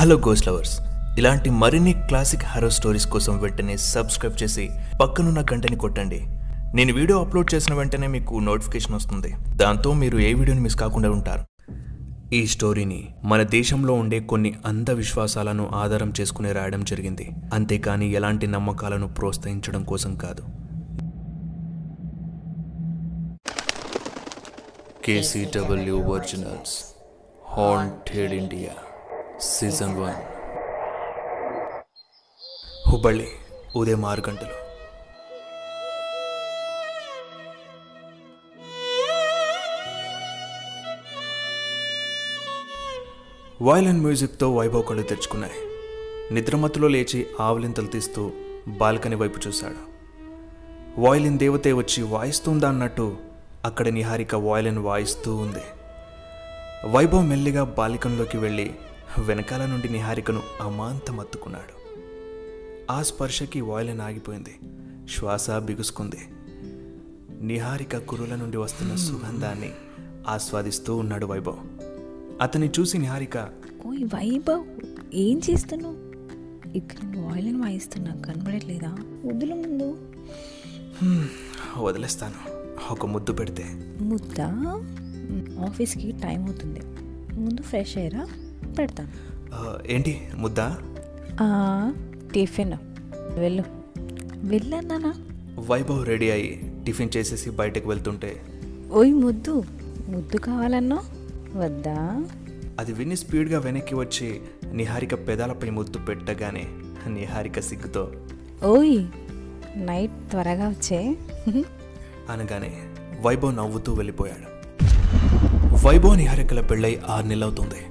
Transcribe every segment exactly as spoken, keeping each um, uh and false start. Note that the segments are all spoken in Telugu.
హలో గోస్ట్ లవర్స్, ఇలాంటి మరిన్ని క్లాసిక్ హారర్ స్టోరీస్ కోసం వెంటనే సబ్స్క్రైబ్ చేసి పక్కనున్న గంటని కొట్టండి. నేను వీడియో అప్లోడ్ చేసిన వెంటనే మీకు నోటిఫికేషన్ వస్తుంది. దాంతో మీరు ఏ వీడియోని మిస్ కాకుండా ఉంటారు. ఈ స్టోరీని మన దేశంలో ఉండే కొన్ని అంధవిశ్వాసాలను ఆధారం చేసుకుని రాయడం జరిగింది, అంతేకాని ఎలాంటి నమ్మకాలను ప్రోత్సహించడం కోసం కాదు. KCW originals haunted India season one. Hubballi, ఉదయం ఆరు గంటలు. వైలెంట్ మ్యూజిక్తో వైభవ్ కళ్ళు తెరుచుకున్నాయి. నిద్రమత్తులో లేచి ఆవలింతలు తీస్తూ బాల్కనీ వైపు చూశాడు. వాయిలిన్ దేవతే వచ్చి వాయిస్తుందా అన్నట్టు అక్కడ నిహారిక వాయిలిన్ వాయిస్తూ ఉంది. వైభవ్ మెల్లిగా బాలికంలోకి వెళ్ళి వెనకాల నుండి నిహారికను అమాంతం అత్తుకున్నాడు. ఆ స్పర్శకి వాయిలిన్ ఆగిపోయింది. శ్వాస బిగుసుకుంది. నిహారిక కురుల నుండి వస్తున్న సుగంధాన్ని ఆస్వాదిస్తూ ఉన్నాడు వైభవ్. అతన్ని చూసి నిహారిక, ఓయ్ వైభవ్, ఏం చేస్తున్నావు? ఇక్కడ వాయిలిన్ వాయిస్తున్నా, కనబడట్లేదా? వదులు, ముందు వదిలేస్తాను ఒక ముద్దు పెడితే. ముద్దా? ఆఫీస్కి టైం అవుతుంది, ముందు ఫ్రెష్ అయ్యరా, పెడతాను. ఏంటి ముద్దా? టిఫిన్. వెళ్ళు వెళ్ళన్నా. వైభవ్ రెడీ అయ్యి టిఫిన్ చేసేసి బయటకు వెళ్తుంటే, ఓయ్ ముద్దు, ముద్దు కావాలన్నా వద్దా? అది విని స్పీడ్గా వెనక్కి వచ్చి నిహారిక పెదాలపై ముద్దు పెట్టగానే నిహారిక సిగ్గుతో, ఓయ్ నైట్ త్వరగా వచ్చే అనగానే వైభవ్ నవ్వుతూ వెళ్ళిపోయాడు. వైభవ్ నిహారికల పెళ్ళై ఆరు నెలవుతుంది.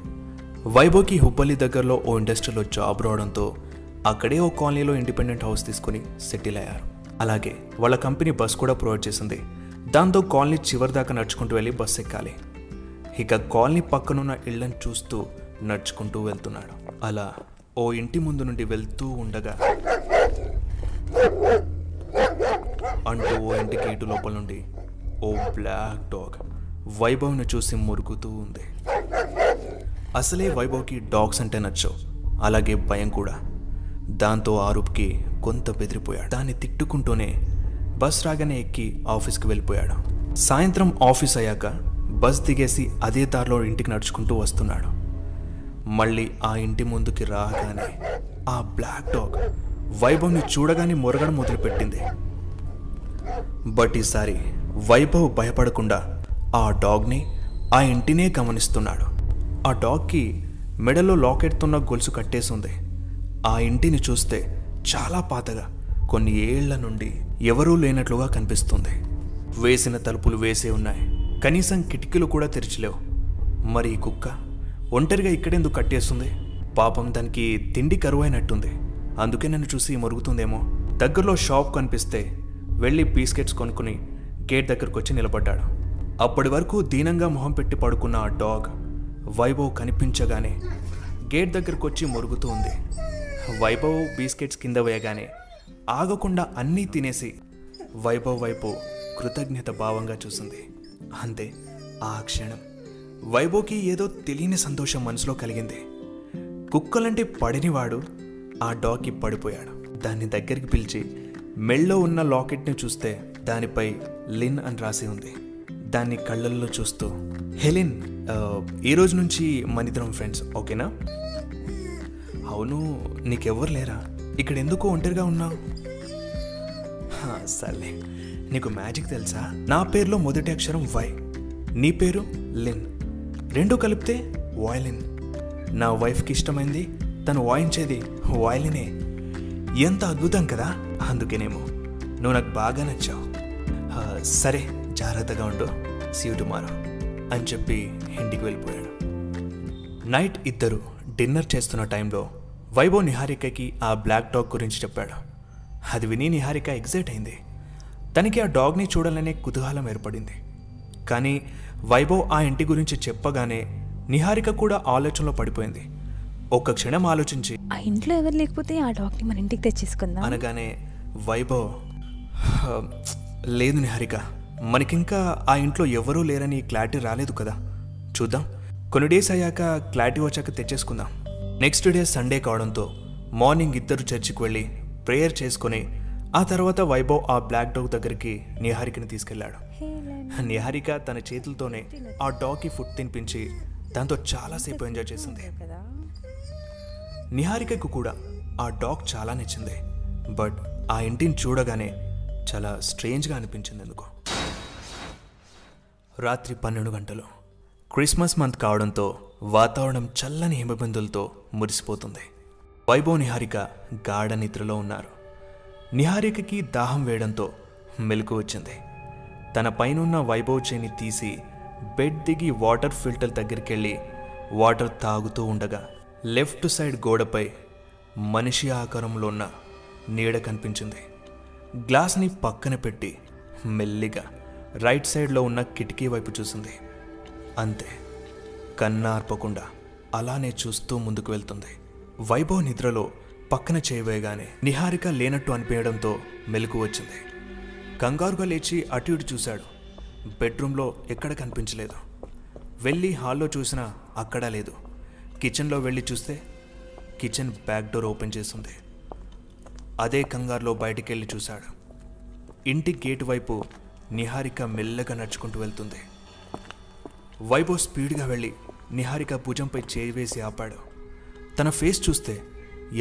వైభవ్కి హుబ్బళ్ళి దగ్గరలో ఓ ఇండస్ట్రీలో జాబ్ రావడంతో అక్కడే ఓ కాలనీలో ఇండిపెండెంట్ హౌస్ తీసుకుని సెటిల్ అయ్యారు. అలాగే వాళ్ళ కంపెనీ బస్ కూడా ప్రొవైడ్ చేసింది. దాంతో కాలనీ చివరి దాకా నడుచుకుంటూ వెళ్ళి బస్ ఎక్కాలి. ఇక కాలనీ పక్కనున్న ఇళ్లను చూస్తూ నడుచుకుంటూ వెళ్తున్నాడు. అలా ఓ ఇంటి ముందు నుండి వెళ్తూ ఉండగా అంటూ ఓ ఇంటికి ఇటు లోపల నుండి ఓ బ్లాక్ డాగ్ వైభవ్ను చూసి మురుగుతూ ఉంది. అసలే వైభవ్కి డాగ్స్ అంటే నచ్చవు, అలాగే భయం కూడా. దాంతో ఆరూప్కి కొంత బెదిరిపోయాడు. దాన్ని తిట్టుకుంటూనే బస్ రాగానే ఎక్కి ఆఫీస్కి వెళ్ళిపోయాడు. సాయంత్రం ఆఫీస్ అయ్యాక బస్ దిగేసి అదే దారిలో ఇంటికి నడుచుకుంటూ వస్తున్నాడు. మళ్ళీ ఆ ఇంటి ముందుకి రాగానే ఆ బ్లాక్ డాగ్ వైభవ్ని చూడగానే మురగడం మొదలుపెట్టింది. బట్ ఈసారి వైభవ్ భయపడకుండా ఆ డాగ్ని, ఆ ఇంటినే గమనిస్తున్నాడు. ఆ డాగ్కి మెడలో లాకెట్తున్న గొలుసు కట్టేసింది. ఆ ఇంటిని చూస్తే చాలా పాతగా, కొన్ని ఏళ్ల నుండి ఎవరూ లేనట్లుగా కనిపిస్తుంది. వేసిన తలుపులు వేసే ఉన్నాయి, కనీసం కిటికీలు కూడా తెరిచిలేవు. మరి ఈ కుక్క ఒంటరిగా ఇక్కడెందుకు కట్టేస్తుంది? పాపం దానికి తిండి కరువు అయినట్టుంది, అందుకే నన్ను చూసి మురుగుతుందేమో. దగ్గరలో షాప్ కనిపిస్తే వెళ్ళి బిస్కెట్స్ కొనుక్కుని గేట్ దగ్గరకు వచ్చి నిలబడ్డాడు. అప్పటి వరకు దీనంగా మొహం పెట్టి పడుకున్న ఆ డాగ్ వైభవ్ కనిపించగానే గేట్ దగ్గరకు వచ్చి మొరుగుతూ ఉంది. వైభవ్ బిస్కెట్స్ కింద వేయగానే ఆగకుండా అన్నీ తినేసి వైభవ్ వైపు కృతజ్ఞత భావంగా చూసింది. అంతే, ఆ క్షణం వైభవ్కి ఏదో తెలియని సంతోషం మనసులో కలిగింది. కుక్కలంటే పడినవాడు ఆ డాగ్కి పడిపోయాడు. దాన్ని దగ్గరికి పిలిచి మెళ్ళో ఉన్న లాకెట్ని చూస్తే దానిపై లిన్ అని రాసి ఉంది. దాన్ని కళ్ళల్లో చూస్తూ, హెలిన్, ఈరోజు నుంచి మనిద్దరం ఫ్రెండ్స్, ఓకేనా? అవును, నీకెవ్వరు లేరా? ఇక్కడ ఎందుకు ఒంటరిగా ఉన్నావు? సర్లే, నీకు మ్యాజిక్ తెలుసా? నా పేరులో మొదటి అక్షరం వై, నీ పేరు లిన్, రెండూ కలిపితే వాయిలిన్. నా వైఫ్కి ఇష్టమైంది తను వాయించేది వాయిలినే. ఎంత అద్భుతం కదా, అందుకేనేమో నువ్వు నాకు బాగా నచ్చావు. సరే, జాగ్రత్తగా ఉండు, సీ యు టుమారో అని చెప్పి ఇంటికి వెళ్ళిపోయాడు. నైట్ ఇద్దరు డిన్నర్ చేస్తున్న టైంలో వైభవ్ నిహారికకి ఆ బ్లాక్ డాగ్ గురించి చెప్పాడు. అది విని నిహారిక ఎగ్జైట్ అయింది. తనకి ఆ డాగ్ని చూడాలనే కుతూహలం ఏర్పడింది. కానీ వైభవ్ ఆ ఇంటి గురించి చెప్పగానే నిహారిక కూడా ఆలోచనలో పడిపోయింది. ఒక్క క్షణం ఆలోచించి, ఆ ఇంట్లో ఎవరు లేకపోతే ఆ డాగ్ని మన ఇంటికి తెచ్చేసుకుందాం అనగానే వైభవ్, లేదు నిహారిక, మనకింకా ఆ ఇంట్లో ఎవరూ లేరని క్లారిటీ రాలేదు కదా, చూద్దాం, కొన్ని డేస్ అయ్యాక క్లారిటీ వచ్చాక తెచ్చేసుకుందాం నెక్స్ట్ డే సండే కావడంతో మార్నింగ్ ఇద్దరు చర్చికి వెళ్ళి ప్రేయర్ చేసుకుని ఆ తర్వాత వైభవ్ ఆ బ్లాక్ డాగ్ దగ్గరికి నిహారికని తీసుకెళ్లాడు. నిహారిక తన చేతులతోనే ఆ డాగ్కి ఫుడ్ తినిపించి దాంతో చాలాసేపు ఎంజాయ్ చేసింది. నిహారికకు కూడా ఆ డాగ్ చాలా నచ్చింది. బట్ ఆ ఇంటిని చూడగానే చాలా స్ట్రేంజ్గా అనిపించింది. ఎందుకు రాత్రి పన్నెండు గంటలు క్రిస్మస్ మంత్ కావడంతో వాతావరణం చల్లని హిమబిందులతో మురిసిపోతుంది. వైభవ్ నిహారిక గాఢ నిద్రలో ఉన్నారు. నిహారికకి దాహం వేయడంతో మెలకు వచ్చింది. తన పైనున్న వైభవ్ చేయిని తీసి బెడ్ దిగి వాటర్ ఫిల్టర్ దగ్గరికి వెళ్ళి వాటర్ తాగుతూ ఉండగా లెఫ్ట్ సైడ్ గోడపై మనిషి ఆకారంలో ఉన్న నీడ కనిపించింది. గ్లాస్ని పక్కన పెట్టి మెల్లిగా రైట్ సైడ్లో ఉన్న కిటికీ వైపు చూసింది. అంతే, కన్నార్పకుండా అలానే చూస్తూ ముందుకు వెళ్తుంది. వైభవ్ నిద్రలో పక్కన చేయవేయగానే నిహారిక లేనట్టు అనిపించడంతో మెలకువ వచ్చింది. కంగారుగా లేచి అటు ఇటు చూశాడు. బెడ్రూమ్లో ఎక్కడ కనిపించలేదు. వెళ్ళి హాల్లో చూసినా అక్కడా లేదు. కిచెన్లో వెళ్ళి చూస్తే కిచెన్ బ్యాక్ డోర్ ఓపెన్ చేస్తుంది. అదే కంగారులో బయటికి వెళ్ళి చూశాడు. ఇంటి గేటు వైపు నిహారిక మెల్లగా నడుచుకుంటూ వెళ్తుంది. వైభవ్ స్పీడ్గా వెళ్ళి నిహారిక భుజంపై చేయి వేసి ఆపాడు. తన ఫేస్ చూస్తే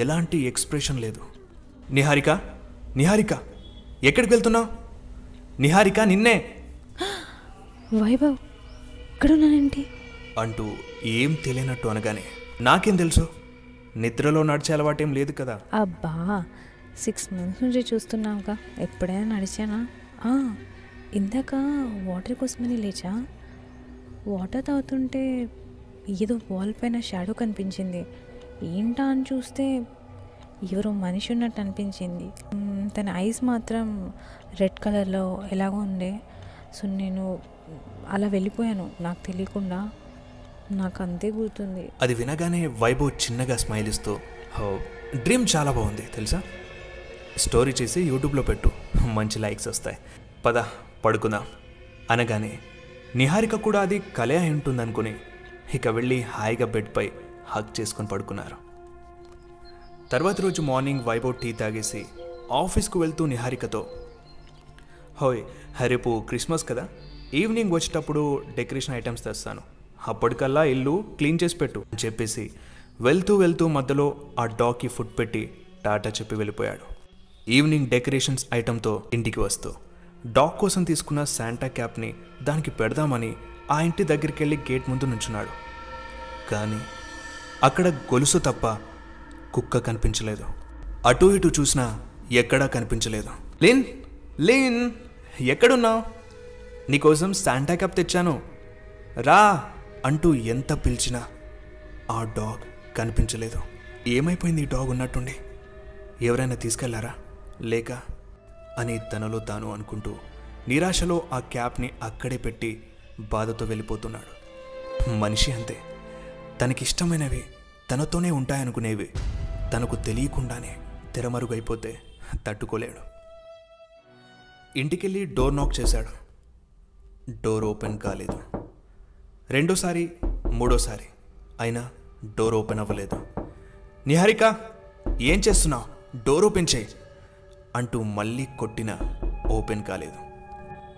ఎలాంటి ఎక్స్ప్రెషన్ లేదు. నిహారిక నిహారిక ఎక్కడికి వెళ్తున్నావు? నిహారిక నిన్నే. వైభవ్ ఎక్కడున్నానండి అంటూ ఏం తెలియనట్టు అనగానే, నాకేం తెలుసు, నిద్రలో నడిచే అలవాటేం లేదు కదా. అబ్బా, సిక్స్ మంత్స్ నుంచి చూస్తున్నావుగా, ఎప్పుడైనా నడిచానా? ఇందాక వాటర్ కోసమని లేచా. వాటర్ తాగుతుంటే ఏదో వాల్ పైన షాడో కనిపించింది. ఏంటా అని చూస్తే ఎవరో మనిషి ఉన్నట్టు అనిపించింది. తన ఐస్ మాత్రం రెడ్ కలర్లో ఎలాగో ఉండే. సో నేను అలా వెళ్ళిపోయాను నాకు తెలియకుండా. నాకు అంతే గుర్తుంది. అది వినగానే వైభవ్ చిన్నగా స్మైల్ ఇస్తూ, డ్రీమ్ చాలా బాగుంది తెలుసా, స్టోరీ చేసి యూట్యూబ్లో పెట్టు, మంచి లైక్స్ వస్తాయి, పద పడుకుందాం అనగానే నిహారిక కూడా అది కలే అయి ఉంటుందనుకుని ఇక వెళ్ళి హాయిగా బెడ్పై హగ్ చేసుకొని పడుకున్నారు. తర్వాత రోజు మార్నింగ్ వైభవ్ టీ తాగేసి ఆఫీస్కు వెళ్తూ నిహారికతో, హోయ్ రేపు క్రిస్మస్ కదా, ఈవినింగ్ వచ్చేటప్పుడు డెకరేషన్ ఐటమ్స్ తెస్తాను, అప్పటికల్లా ఇల్లు క్లీన్ చేసి పెట్టు అని చెప్పేసి వెళ్తూ వెళ్తూ మధ్యలో ఆ డాగ్కి ఫుడ్ పెట్టి టాటా చెప్పి వెళ్ళిపోయాడు. ఈవినింగ్ డెకరేషన్స్ ఐటమ్తో ఇంటికి వస్తూ డాగ్ కోసం తీసుకున్న శాంటా క్యాప్ని దానికి పెడదామని ఆ ఇంటి దగ్గరికి వెళ్ళి గేట్ ముందు నుంచున్నాడు. కానీ అక్కడ గొలుసు తప్ప కుక్క కనిపించలేదు. అటు ఇటు చూసినా ఎక్కడా కనిపించలేదు. లిన్ లిన్ ఎక్కడున్నావు, నీకోసం శాంటా క్యాప్ తెచ్చాను రా అంటూ ఎంత పిలిచినా ఆ డాగ్ కనిపించలేదు. ఏమైపోయింది ఈ డాగ్ ఉన్నట్టుండి, ఎవరైనా తీసుకెళ్లారా లేక అని తనలో తాను అనుకుంటూ నిరాశలో ఆ క్యాప్ని అక్కడే పెట్టి బాధతో వెళ్ళిపోతున్నాడు. మనిషి అంతే, తనకిష్టమైనవి తనతోనే ఉంటాయనుకునేవి తనకు తెలియకుండానే తెరమరుగైపోతే తట్టుకోలేడు. ఇంటికెళ్ళి డోర్ నాక్ చేశాడు. డోర్ ఓపెన్ కాలేదు. రెండోసారి మూడోసారి అయినా డోర్ ఓపెన్ అవ్వలేదు. నిహారిక ఏం చేస్తున్నావు, డోర్ ఓపెన్ చేయి అంటూ మళ్ళీ కొట్టినా ఓపెన్ కాలేదు.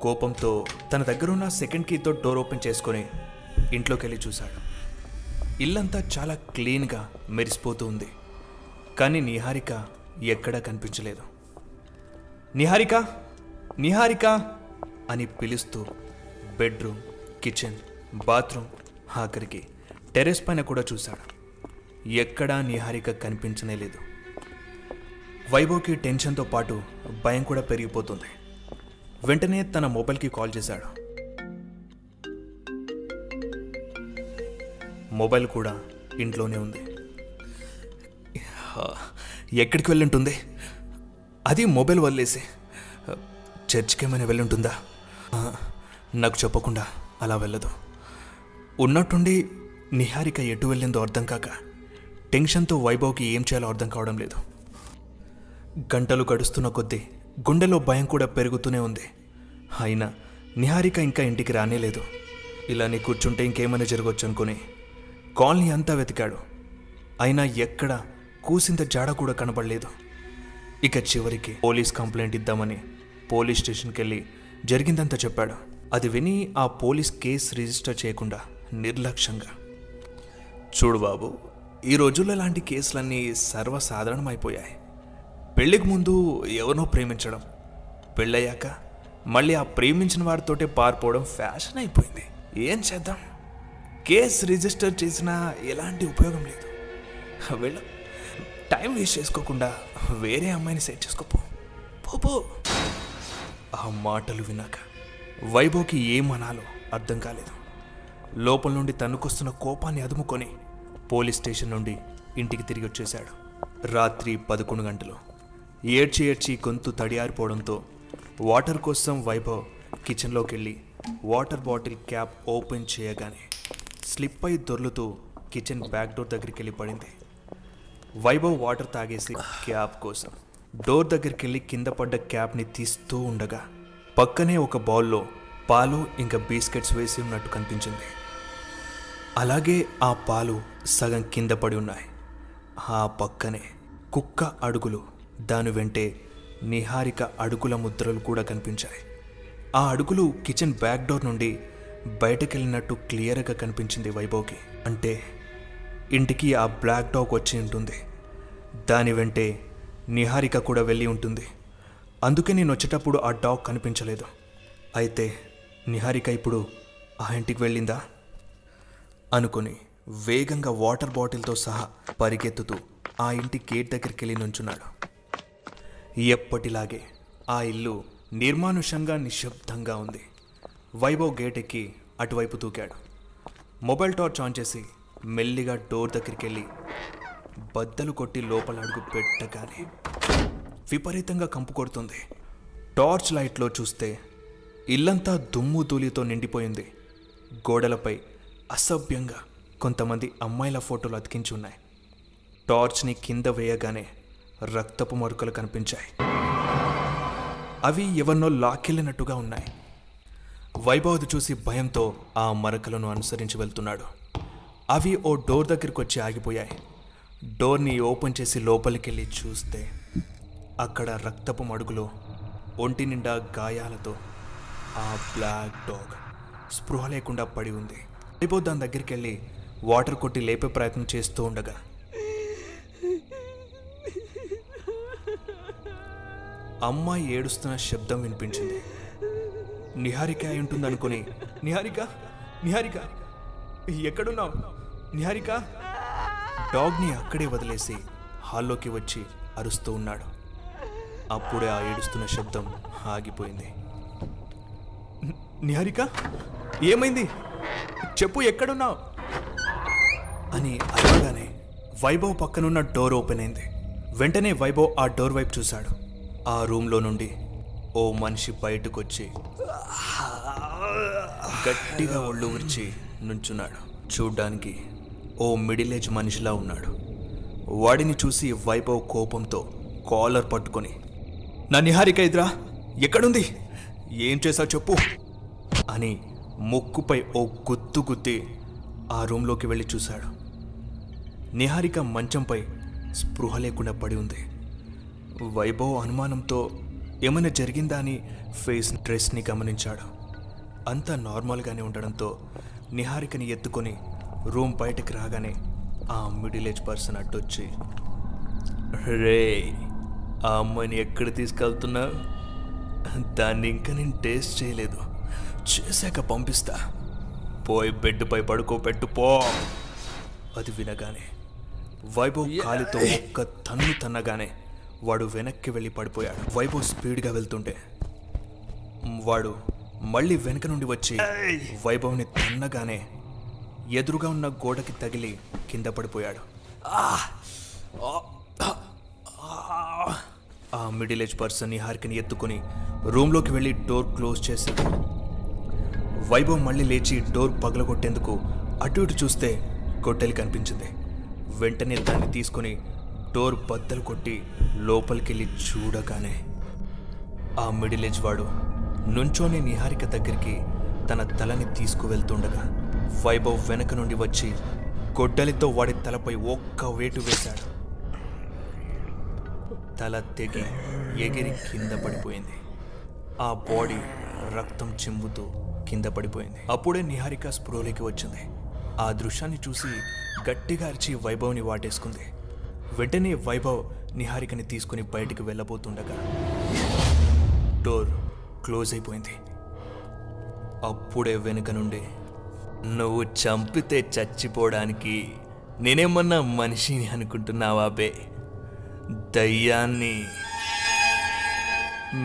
కోపంతో తన దగ్గరున్న సెకండ్ కీతో డోర్ ఓపెన్ చేసుకొని ఇంట్లోకి వెళ్ళి చూశాడు. ఇల్లంతా చాలా క్లీన్గా మెరిసిపోతూ ఉంది. కానీ నిహారిక ఎక్కడా కనిపించలేదు. నిహారిక నిహారిక అని పిలుస్తూ బెడ్రూమ్, కిచెన్, బాత్రూమ్, ఆఖరికి టెరెస్ పైన కూడా చూశాడు. ఎక్కడా నిహారిక కనిపించనే లేదు. వైభవ్కి టెన్షన్తో పాటు భయం కూడా పెరిగిపోతుంది. వెంటనే తన మొబైల్కి కాల్ చేశాడు. మొబైల్ కూడా ఇంట్లోనే ఉంది. ఎక్కడికి వెళ్ళుంటుంది అది? మొబైల్ వదిలేసి చర్చ్కి ఏమైనా వెళ్ళుంటుందా? నాకు చెప్పకుండా అలా వెళ్ళదు. ఉన్నట్టుండి నిహారిక ఎటు వెళ్ళిందో అర్థం కాక టెన్షన్తో వైభవ్కి ఏం చేయాలో అర్థం కావడం లేదు. గంటలు గడుస్తున్న కొద్దీ గుండెలో భయం కూడా పెరుగుతూనే ఉంది. అయినా నిహారిక ఇంకా ఇంటికి రానేలేదు. ఇలానే కూర్చుంటే ఇంకేమైనా జరగవచ్చు అనుకుని కాలనీ అంతా వెతికాడు. అయినా ఎక్కడా కూసింత జాడ కూడా కనబడలేదు. ఇక చివరికి పోలీస్ కంప్లైంట్ ఇద్దామని పోలీస్ స్టేషన్కి వెళ్ళి జరిగిందంతా చెప్పాడు. అది విని ఆ పోలీస్ కేసు రిజిస్టర్ చేయకుండా నిర్లక్ష్యంగా, చూడు బాబు, ఈ రోజుల్లో ఇలాంటి కేసులన్నీ సర్వసాధారణమైపోయాయి. పెళ్ళికి ముందు ఎవరినో ప్రేమించడం, పెళ్ళయ్యాక మళ్ళీ ఆ ప్రేమించిన వారితోటే పారిపోవడం ఫ్యాషన్ అయిపోయింది. ఏం చేద్దాం, కేసు రిజిస్టర్ చేసినా ఎలాంటి ఉపయోగం లేదు. వెళ్ళ టైం వేస్ట్ చేసుకోకుండా వేరే అమ్మాయిని సెట్ చేసుకోపో పోపో. ఆ మాటలు విన్నాక వైభవ్కి ఏమనాలో అర్థం కాలేదు. లోపల నుండి తన్నుకొస్తున్న కోపాన్ని అదుముకొని పోలీస్ స్టేషన్ నుండి ఇంటికి తిరిగి వచ్చేశాడు. రాత్రి పదకొండు గంటలు ఏడ్చి ఏడ్చి గొంతు తడియారిపోవడంతో వాటర్ కోసం వైభవ్ కిచెన్లోకి వెళ్ళి వాటర్ బాటిల్ క్యాప్ ఓపెన్ చేయగానే స్లిప్ అయి దొర్లుతూ కిచెన్ బ్యాక్ డోర్ దగ్గరికి వెళ్ళి పడింది. వైభవ్ వాటర్ తాగేసి క్యాప్ కోసం డోర్ దగ్గరికి వెళ్ళి కింద పడ్డ క్యాప్ని తీస్తూ ఉండగా పక్కనే ఒక బౌల్లో పాలు ఇంకా బిస్కెట్స్ వేసి ఉన్నట్టు కనిపించింది. అలాగే ఆ పాలు సగం కింద పడి ఉన్నాయి. ఆ పక్కనే కుక్క అడుగులు, దాని వెంటే నిహారిక అడుగుల ముద్రలు కూడా కనిపించాయి. ఆ అడుగులు కిచెన్ బ్యాక్ డోర్ నుండి బయటకు వెళ్ళినట్టు క్లియర్గా కనిపించింది వైభవ్కి. అంటే ఇంటికి ఆ బ్లాక్ డాగ్ వచ్చి ఉంటుంది, దాని వెంటే నిహారిక కూడా వెళ్ళి ఉంటుంది. అందుకే నేను వచ్చేటప్పుడు ఆ డాగ్ కనిపించలేదు. అయితే నిహారిక ఇప్పుడు ఆ ఇంటికి వెళ్ళిందా అనుకుని వేగంగా వాటర్ బాటిల్తో సహా పరిగెత్తుతూ ఆ ఇంటి గేట్ దగ్గరికి వెళ్ళి నుంచున్నాడు. ఎప్పటిలాగే ఆ ఇల్లు నిర్మానుష్యంగా నిశ్శబ్దంగా ఉంది. వైభవ్ గేట్ ఎక్కి అటువైపు దూకాడు. మొబైల్ టార్చ్ ఆన్ చేసి మెల్లిగా డోర్ దగ్గరికి వెళ్ళి బద్దలు కొట్టి లోపల అడుగు పెట్టగానే విపరీతంగా కంపు కొడుతుంది. టార్చ్ లైట్లో చూస్తే ఇల్లంతా దుమ్ము ధూళితో నిండిపోయింది. గోడలపై అసభ్యంగా కొంతమంది అమ్మాయిల ఫోటోలు అతికించి ఉన్నాయి. టార్చ్ని కింద వేయగానే రక్తపు మరకలు కనిపించాయి. అవి ఎవరినో లాక్కెళ్ళినట్టుగా ఉన్నాయి. వైభవ్ చూసి భయంతో ఆ మరకలను అనుసరించి వెళ్తున్నాడు. అవి ఓ డోర్ దగ్గరికి వచ్చి ఆగిపోయాయి. డోర్ని ఓపెన్ చేసి లోపలికి వెళ్ళి చూస్తే అక్కడ రక్తపు మడుగులో ఒంటి నిండా గాయాలతో ఆ బ్లాక్ డాగ్ స్పృహ లేకుండా పడి ఉంది. వైభవ్ దాని దగ్గరికి వెళ్ళి వాటర్ కొట్టి లేపే ప్రయత్నం చేస్తూ ఉండగా అమ్మాయి ఏడుస్తున్న శబ్దం వినిపించింది. నిహారిక అయి ఉంటుందనుకుని, నిహారిక నిహారిక ఎక్కడున్నావు నిహారిక, డాగ్ని అక్కడే వదిలేసి హాల్లోకి వచ్చి అరుస్తూ ఉన్నాడు. అప్పుడే ఆ ఏడుస్తున్న శబ్దం ఆగిపోయింది. నిహారిక ఏమైంది చెప్పు, ఎక్కడున్నావు అని అడగగానే వైభవ్ పక్కనున్న డోర్ ఓపెన్ అయింది. వెంటనే వైభవ్ ఆ డోర్ వైపు చూశాడు. ఆ రూమ్లో నుండి ఓ మనిషి బయటకు వచ్చి గట్టిగా ఒళ్ళు విరిచి నుంచున్నాడు. చూడ్డానికి ఓ మిడిల్ ఏజ్ మనిషిలా ఉన్నాడు. వాడిని చూసి వైభవ్ కోపంతో కాలర్ పట్టుకొని, నా నిహారిక ఇద్రా, ఎక్కడుంది, ఏం చేశావు చెప్పు అని ముక్కుపై ఓ గుత్తు గుద్ది ఆ రూమ్లోకి వెళ్ళి చూశాడు. నిహారిక మంచంపై స్పృహ లేకుండా పడి ఉంది. వైభవ్ అనుమానంతో ఏమైనా జరిగిందా అని ఫేస్ డ్రెస్ని గమనించాడు. అంతా నార్మల్గానే ఉండడంతో నిహారికని ఎత్తుకొని రూమ్ బయటకు రాగానే ఆ మిడిల్ ఏజ్ పర్సన్ అడ్డొచ్చి, రే ఆ అమ్మాయిని ఎక్కడ తీసుకెళ్తున్నావు, దాన్ని ఇంకా నేను టేస్ట్ చేయలేదు, చేశాక పంపిస్తా, పోయి బెడ్పై పడుకో పెట్టు పో. అది వినగానే వైభవ్ కాలితో ఒక్క తన్ను తన్నగానే వాడు వెనక్కి వెళ్ళి పడిపోయాడు. వైభవ్ స్పీడ్గా వెళ్తుంటే వాడు మళ్ళీ వెనక నుండి వచ్చి వైభవ్ని తన్నగానే ఎదురుగా ఉన్న గోడకి తగిలి కింద పడిపోయాడు. ఆ మిడిల్ ఏజ్ పర్సన్ నిహారికని ఎత్తుకొని రూమ్లోకి వెళ్ళి డోర్ క్లోజ్ చేశాడు. వైభవ్ మళ్ళీ లేచి డోర్ పగలగొట్టేందుకు అటు ఇటు చూస్తే గొడ్డలి కనిపించింది. వెంటనే దాన్ని తీసుకొని డోర్ బద్దలు కొట్టి లోపలికి వెళ్ళి చూడగానే ఆ మిడిల్ ఏజ్ వాడు నుంచోని నిహారిక దగ్గరికి తన తలని తీసుకువెళ్తుండగా వైభవ్ వెనక నుండి వచ్చి గొడ్డలితో వాడి తలపై ఒక్క వేటు వేశాడు. తల తెగి ఎగిరి కింద పడిపోయింది. ఆ బాడీ రక్తం చెంబుతూ కింద పడిపోయింది. అప్పుడే నిహారిక స్పృహలోకి వచ్చింది. ఆ దృశ్యాన్ని చూసి గట్టిగా అరిచి వైభవ్ని వాటేసుకుంది. వెంటనే వైభవ్ నిహారికని తీసుకుని బయటికి వెళ్ళబోతుండగా డోర్ క్లోజ్ అయిపోయింది. అప్పుడే వెనుక నుండి, నువ్వు చంపితే చచ్చిపోవడానికి నేనేమన్నా మనిషిని అనుకుంటున్నావా బే, దయ్యాన్ని,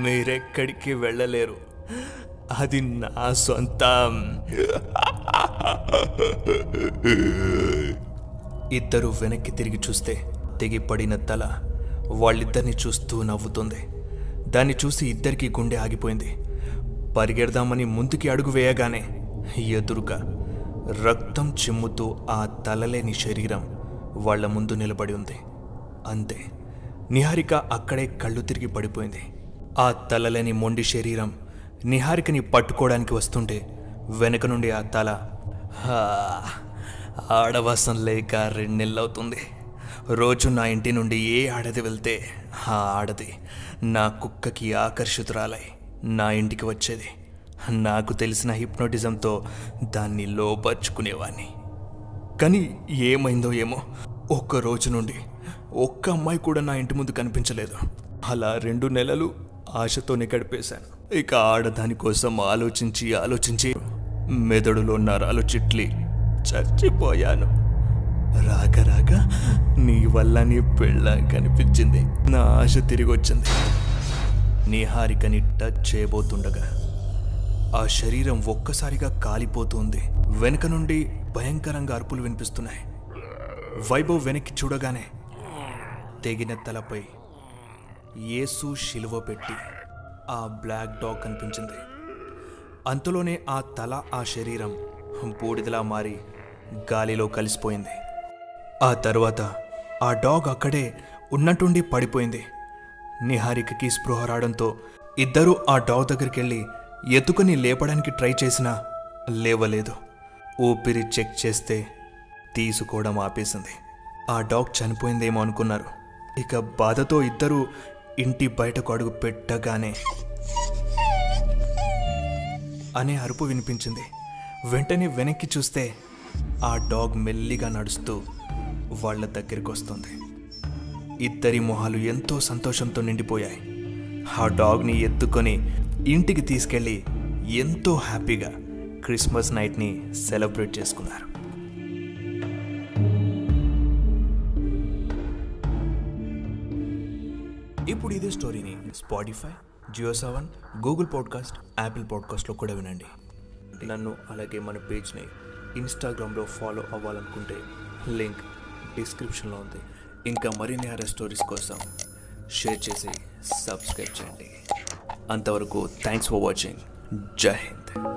మీరెక్కడికి వెళ్ళలేరు, అది నా సొంతం. ఇద్దరు వెనక్కి తిరిగి చూస్తే తెగిపడిన తల వాళ్ళిద్దరిని చూస్తూ నవ్వుతుంది. దాన్ని చూసి ఇద్దరికీ గుండె ఆగిపోయింది. పరిగెడదామని ముందుకి అడుగు వేయగానే ఎదురుగా రక్తం చిమ్ముతూ ఆ తలలేని శరీరం వాళ్ల ముందు నిలబడి ఉంది. అంతే, నిహారిక అక్కడే కళ్ళు తిరిగి పడిపోయింది. ఆ తలలేని మొండి శరీరం నిహారికని పట్టుకోవడానికి వస్తుంటే వెనక నుండి ఆ తల, ఆడవాసం లేక రెండు నెలలవుతుంది, రోజు నా ఇంటి నుండి ఏ ఆడది వెళ్తే ఆ ఆడది నా కుక్కకి ఆకర్షితురాలై నా ఇంటికి వచ్చేది, నాకు తెలిసిన హిప్నోటిజంతో దాన్ని లోపర్చుకునేవాణ్ణి. కానీ ఏమైందో ఏమో, ఒక్క రోజు నుండి ఒక్క అమ్మాయి కూడా నా ఇంటి ముందు కనిపించలేదు. అలా రెండు నెలలు ఆశతోనే గడిపేశాను. ఇక ఆడదాని కోసం ఆలోచించి ఆలోచించి మెదడులో నరాలు చిట్లి చచ్చిపోయాను. రాక రాక నీ వల్ల నీ పెళ్ళ కనిపించింది, నా ఆశ తిరిగి వచ్చింది. నిహారికని టచ్ చేయబోతుండగా ఆ శరీరం ఒక్కసారిగా కాలిపోతుంది. వెనుక నుండి భయంకరంగా అరుపులు వినిపిస్తున్నాయి. వైభవ్ వెనక్కి చూడగానే తెగిన తలపై యేసు శిలువ పెట్టి ఆ బ్లాక్ డాగ్ కనిపించింది. అంతలోనే ఆ తల, ఆ శరీరం బూడిదలా మారి గాలిలో కలిసిపోయింది. ఆ తర్వాత ఆ డాగ్ అక్కడే ఉన్నట్టుండి పడిపోయింది. నిహారికకి స్పృహ రావడంతో ఇద్దరూ ఆ డాగ్ దగ్గరికి వెళ్ళి ఎత్తుకుని లేపడానికి ట్రై చేసినా లేవలేదు. ఊపిరి చెక్ చేస్తే తీసుకోవడం ఆపేసింది. ఆ డాగ్ చనిపోయిందేమో అనుకున్నారు. ఇక బాధతో ఇద్దరూ ఇంటి బయటకు అడుగు పెట్టగానే అనే అరుపు వినిపించింది. వెంటనే వెనక్కి చూస్తే ఆ డాగ్ మెల్లిగా నడుస్తూ వాళ్ళ దగ్గరికి వస్తుంది. ఇద్దరి మొహాలు ఎంతో సంతోషంతో నిండిపోయాయి. ఆ డాగ్ని ఎత్తుకొని ఇంటికి తీసుకెళ్ళి ఎంతో హ్యాపీగా క్రిస్మస్ నైట్ని సెలబ్రేట్ చేసుకున్నారు. ఇప్పుడు ఇదే స్టోరీని Spotify, Jio Saavn, Google podcast, Apple పాడ్కాస్ట్లో కూడా వినండి. నన్ను అలాగే మన పేజ్ని ఇన్స్టాగ్రామ్లో ఫాలో అవ్వాలనుకుంటే లింక్ డిస్క్రిప్షన్లో ఉంది. ఇంకా మరిన్ని హర్రర్ స్టోరీస్ కోసం షేర్ చేసి సబ్స్క్రైబ్ చేయండి. అంతవరకు థ్యాంక్స్ ఫర్ వాచింగ్. జై హింద్.